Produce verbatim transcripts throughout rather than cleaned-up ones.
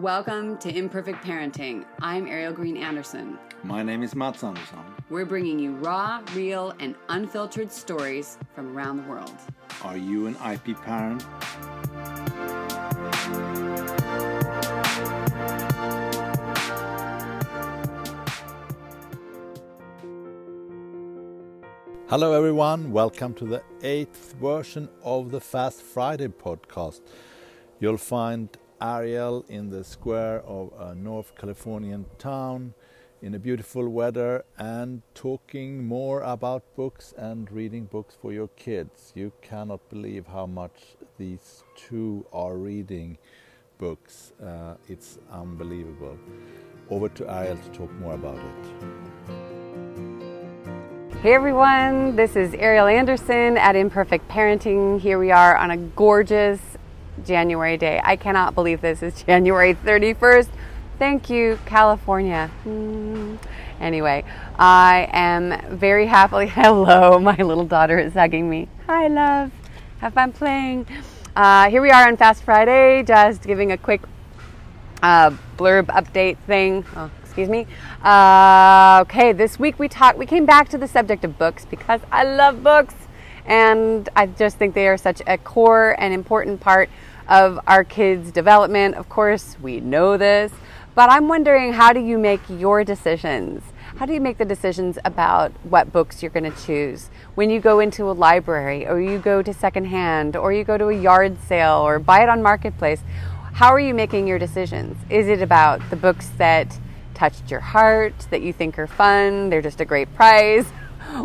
Welcome to Imperfect Parenting. I'm Ariel Green Anderson. My name is Mats Anderson. We're bringing you raw, real, and unfiltered stories from around the world. Are you an I P parent? Hello everyone, welcome to the eighth version of the Fast Friday podcast. You'll find Ariel in the square of a North Californian town in a beautiful weather and talking more about books and reading books for your kids. You cannot believe how much these two are reading books. Uh, it's unbelievable. Over to Ariel to talk more about it. Hey everyone, this is Ariel Anderson at Imperfect Parenting. Here we are on a gorgeous January day. I cannot believe this is January thirty-first. Thank you, California. Mm. Anyway, I am very happily, hello, my little daughter is hugging me. Hi love, have fun playing. Uh, here we are on Fast Friday, just giving a quick uh, blurb update thing. Oh. Excuse me. Uh, okay, this week we talked. We came back to the subject of books because I love books, and I just think they are such a core and important part of our kids' development. Of course, we know this, but I'm wondering, how do you make your decisions? How do you make the decisions about what books you're going to choose when you go into a library, or you go to secondhand, or you go to a yard sale, or buy it on Marketplace? How are you making your decisions? Is it about the books that touched your heart, that you think are fun, they're just a great price?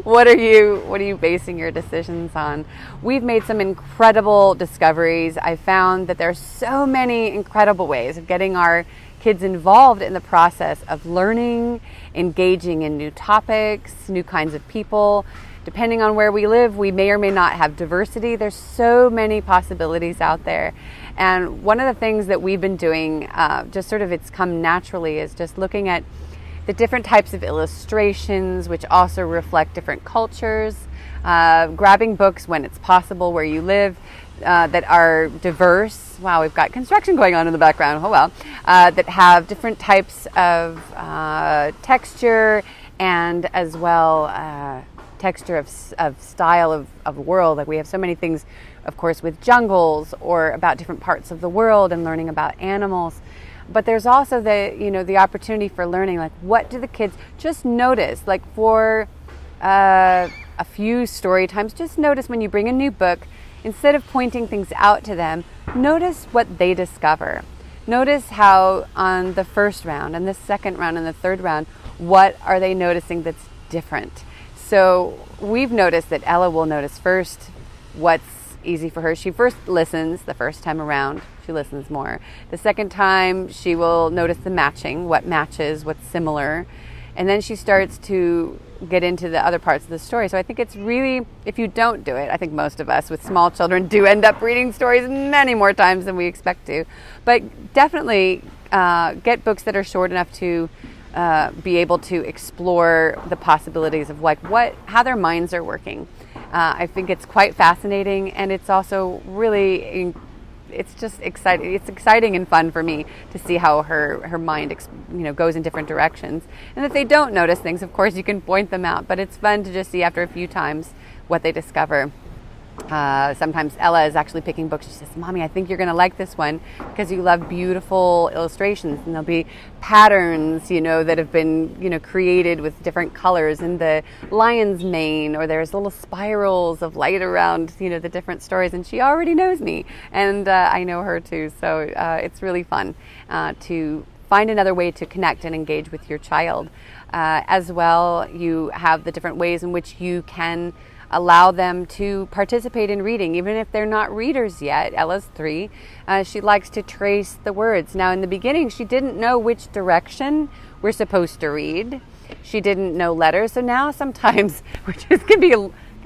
What are you what are you basing your decisions on? We've made some incredible discoveries. I found that there are so many incredible ways of getting our kids involved in the process of learning, engaging in new topics, new kinds of people. Depending on where we live, we may or may not have diversity. There's so many possibilities out there. And one of the things that we've been doing, uh, just sort of it's come naturally, is just looking at the different types of illustrations, which also reflect different cultures, uh, grabbing books when it's possible where you live uh, that are diverse. Wow, we've got construction going on in the background. Oh, well. Uh, that have different types of uh, texture and as well... Uh, texture of, of style of, of world. Like we have so many things, of course, with jungles or about different parts of the world and learning about animals. But there's also the, you know, the opportunity for learning, like what do the kids just notice? Like for uh, a few story times, just notice when you bring a new book, instead of pointing things out to them, notice what they discover. Notice how on the first round and the second round and the third round, what are they noticing that's different? So we've noticed that Ella will notice first what's easy for her. She first listens the first time around. She listens more. The second time she will notice the matching, what matches, what's similar. And then she starts to get into the other parts of the story. So I think it's really, if you don't do it, I think most of us with small children do end up reading stories many more times than we expect to. But definitely uh, get books that are short enough to Uh, be able to explore the possibilities of like what, how their minds are working. Uh, I think it's quite fascinating, and it's also really, it's just exciting. It's exciting and fun for me to see how her her mind, ex- you know, goes in different directions. And if they don't notice things, of course, you can point them out. But it's fun to just see after a few times what they discover. Uh, sometimes Ella is actually picking books. She says, Mommy, I think you're going to like this one because you love beautiful illustrations, and there'll be patterns, you know, that have been, you know, created with different colors in the lion's mane, or there's little spirals of light around, you know, the different stories. And she already knows me, and uh, I know her too. So uh, it's really fun uh, to find another way to connect and engage with your child. Uh, as well, you have the different ways in which you can allow them to participate in reading, even if they're not readers yet. Ella's three. Uh, she likes to trace the words. Now, in the beginning, she didn't know which direction we're supposed to read. She didn't know letters. So now sometimes, which is, can be a,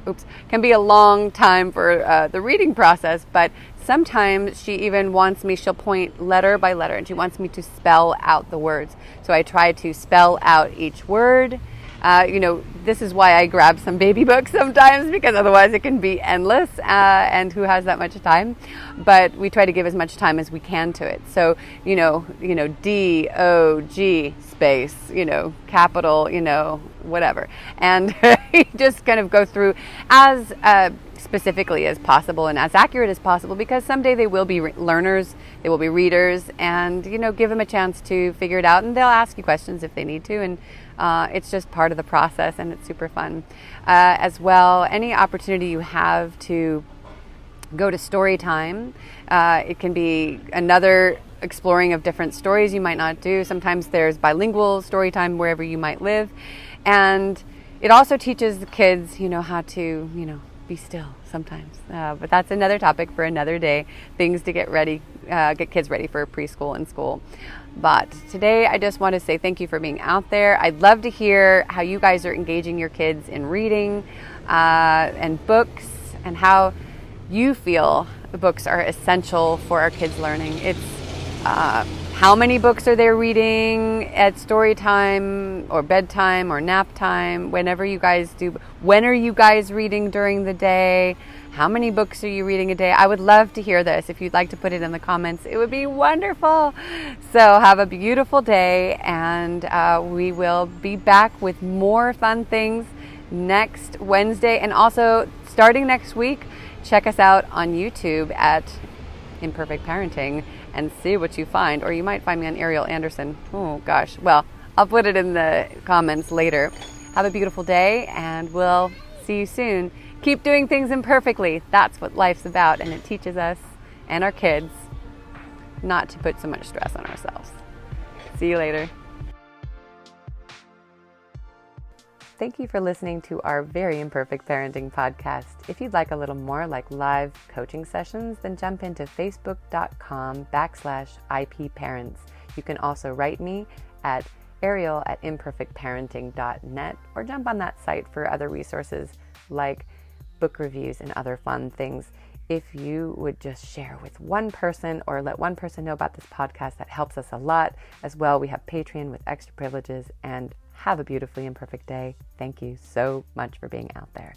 oops, can be a long time for uh, the reading process, but sometimes she even wants me, she'll point letter by letter, and she wants me to spell out the words. So I try to spell out each word. Uh, you know, this is why I grab some baby books sometimes, because otherwise it can be endless, uh, and who has that much time? But we try to give as much time as we can to it. So, you know, you know, D O G space, you know, capital, you know, whatever, and just kind of go through as uh, specifically as possible and as accurate as possible, because someday they will be re- learners, they will be readers, and, you know, give them a chance to figure it out, and they'll ask you questions if they need to, and Uh, it's just part of the process, and it's super fun. Uh, as well, any opportunity you have to go to story time, uh, it can be another exploring of different stories you might not do. Sometimes there's bilingual story time wherever you might live. And it also teaches the kids, you know, how to, you know, be still sometimes. Uh, but that's another topic for another day, things to get ready, uh, get kids ready for preschool and school. But today I just want to say thank you for being out there. I'd love to hear how you guys are engaging your kids in reading uh, and books, and how you feel the books are essential for our kids' learning. It's uh, how many books are they reading at story time or bedtime or nap time, whenever you guys do. When are you guys reading during the day? How many books are you reading a day? I would love to hear this. If you'd like to put it in the comments, it would be wonderful. So have a beautiful day, and uh, we will be back with more fun things next Wednesday. And also, starting next week, check us out on YouTube at Imperfect Parenting and see what you find. Or you might find me on Ariel Anderson. Oh, gosh. Well, I'll put it in the comments later. Have a beautiful day, and we'll see you soon. Keep doing things imperfectly. That's what life's about, and it teaches us and our kids not to put so much stress on ourselves. See you later. Thank you for listening to our very Imperfect Parenting podcast. If you'd like a little more, like live coaching sessions, then jump into facebook.com backslash IPParents. You can also write me at Ariel at imperfect parenting dot net, or jump on that site for other resources like book reviews and other fun things. If you would just share with one person, or let one person know about this podcast, that helps us a lot. As well, we have Patreon with extra privileges. And have a beautifully imperfect day. Thank you so much for being out there.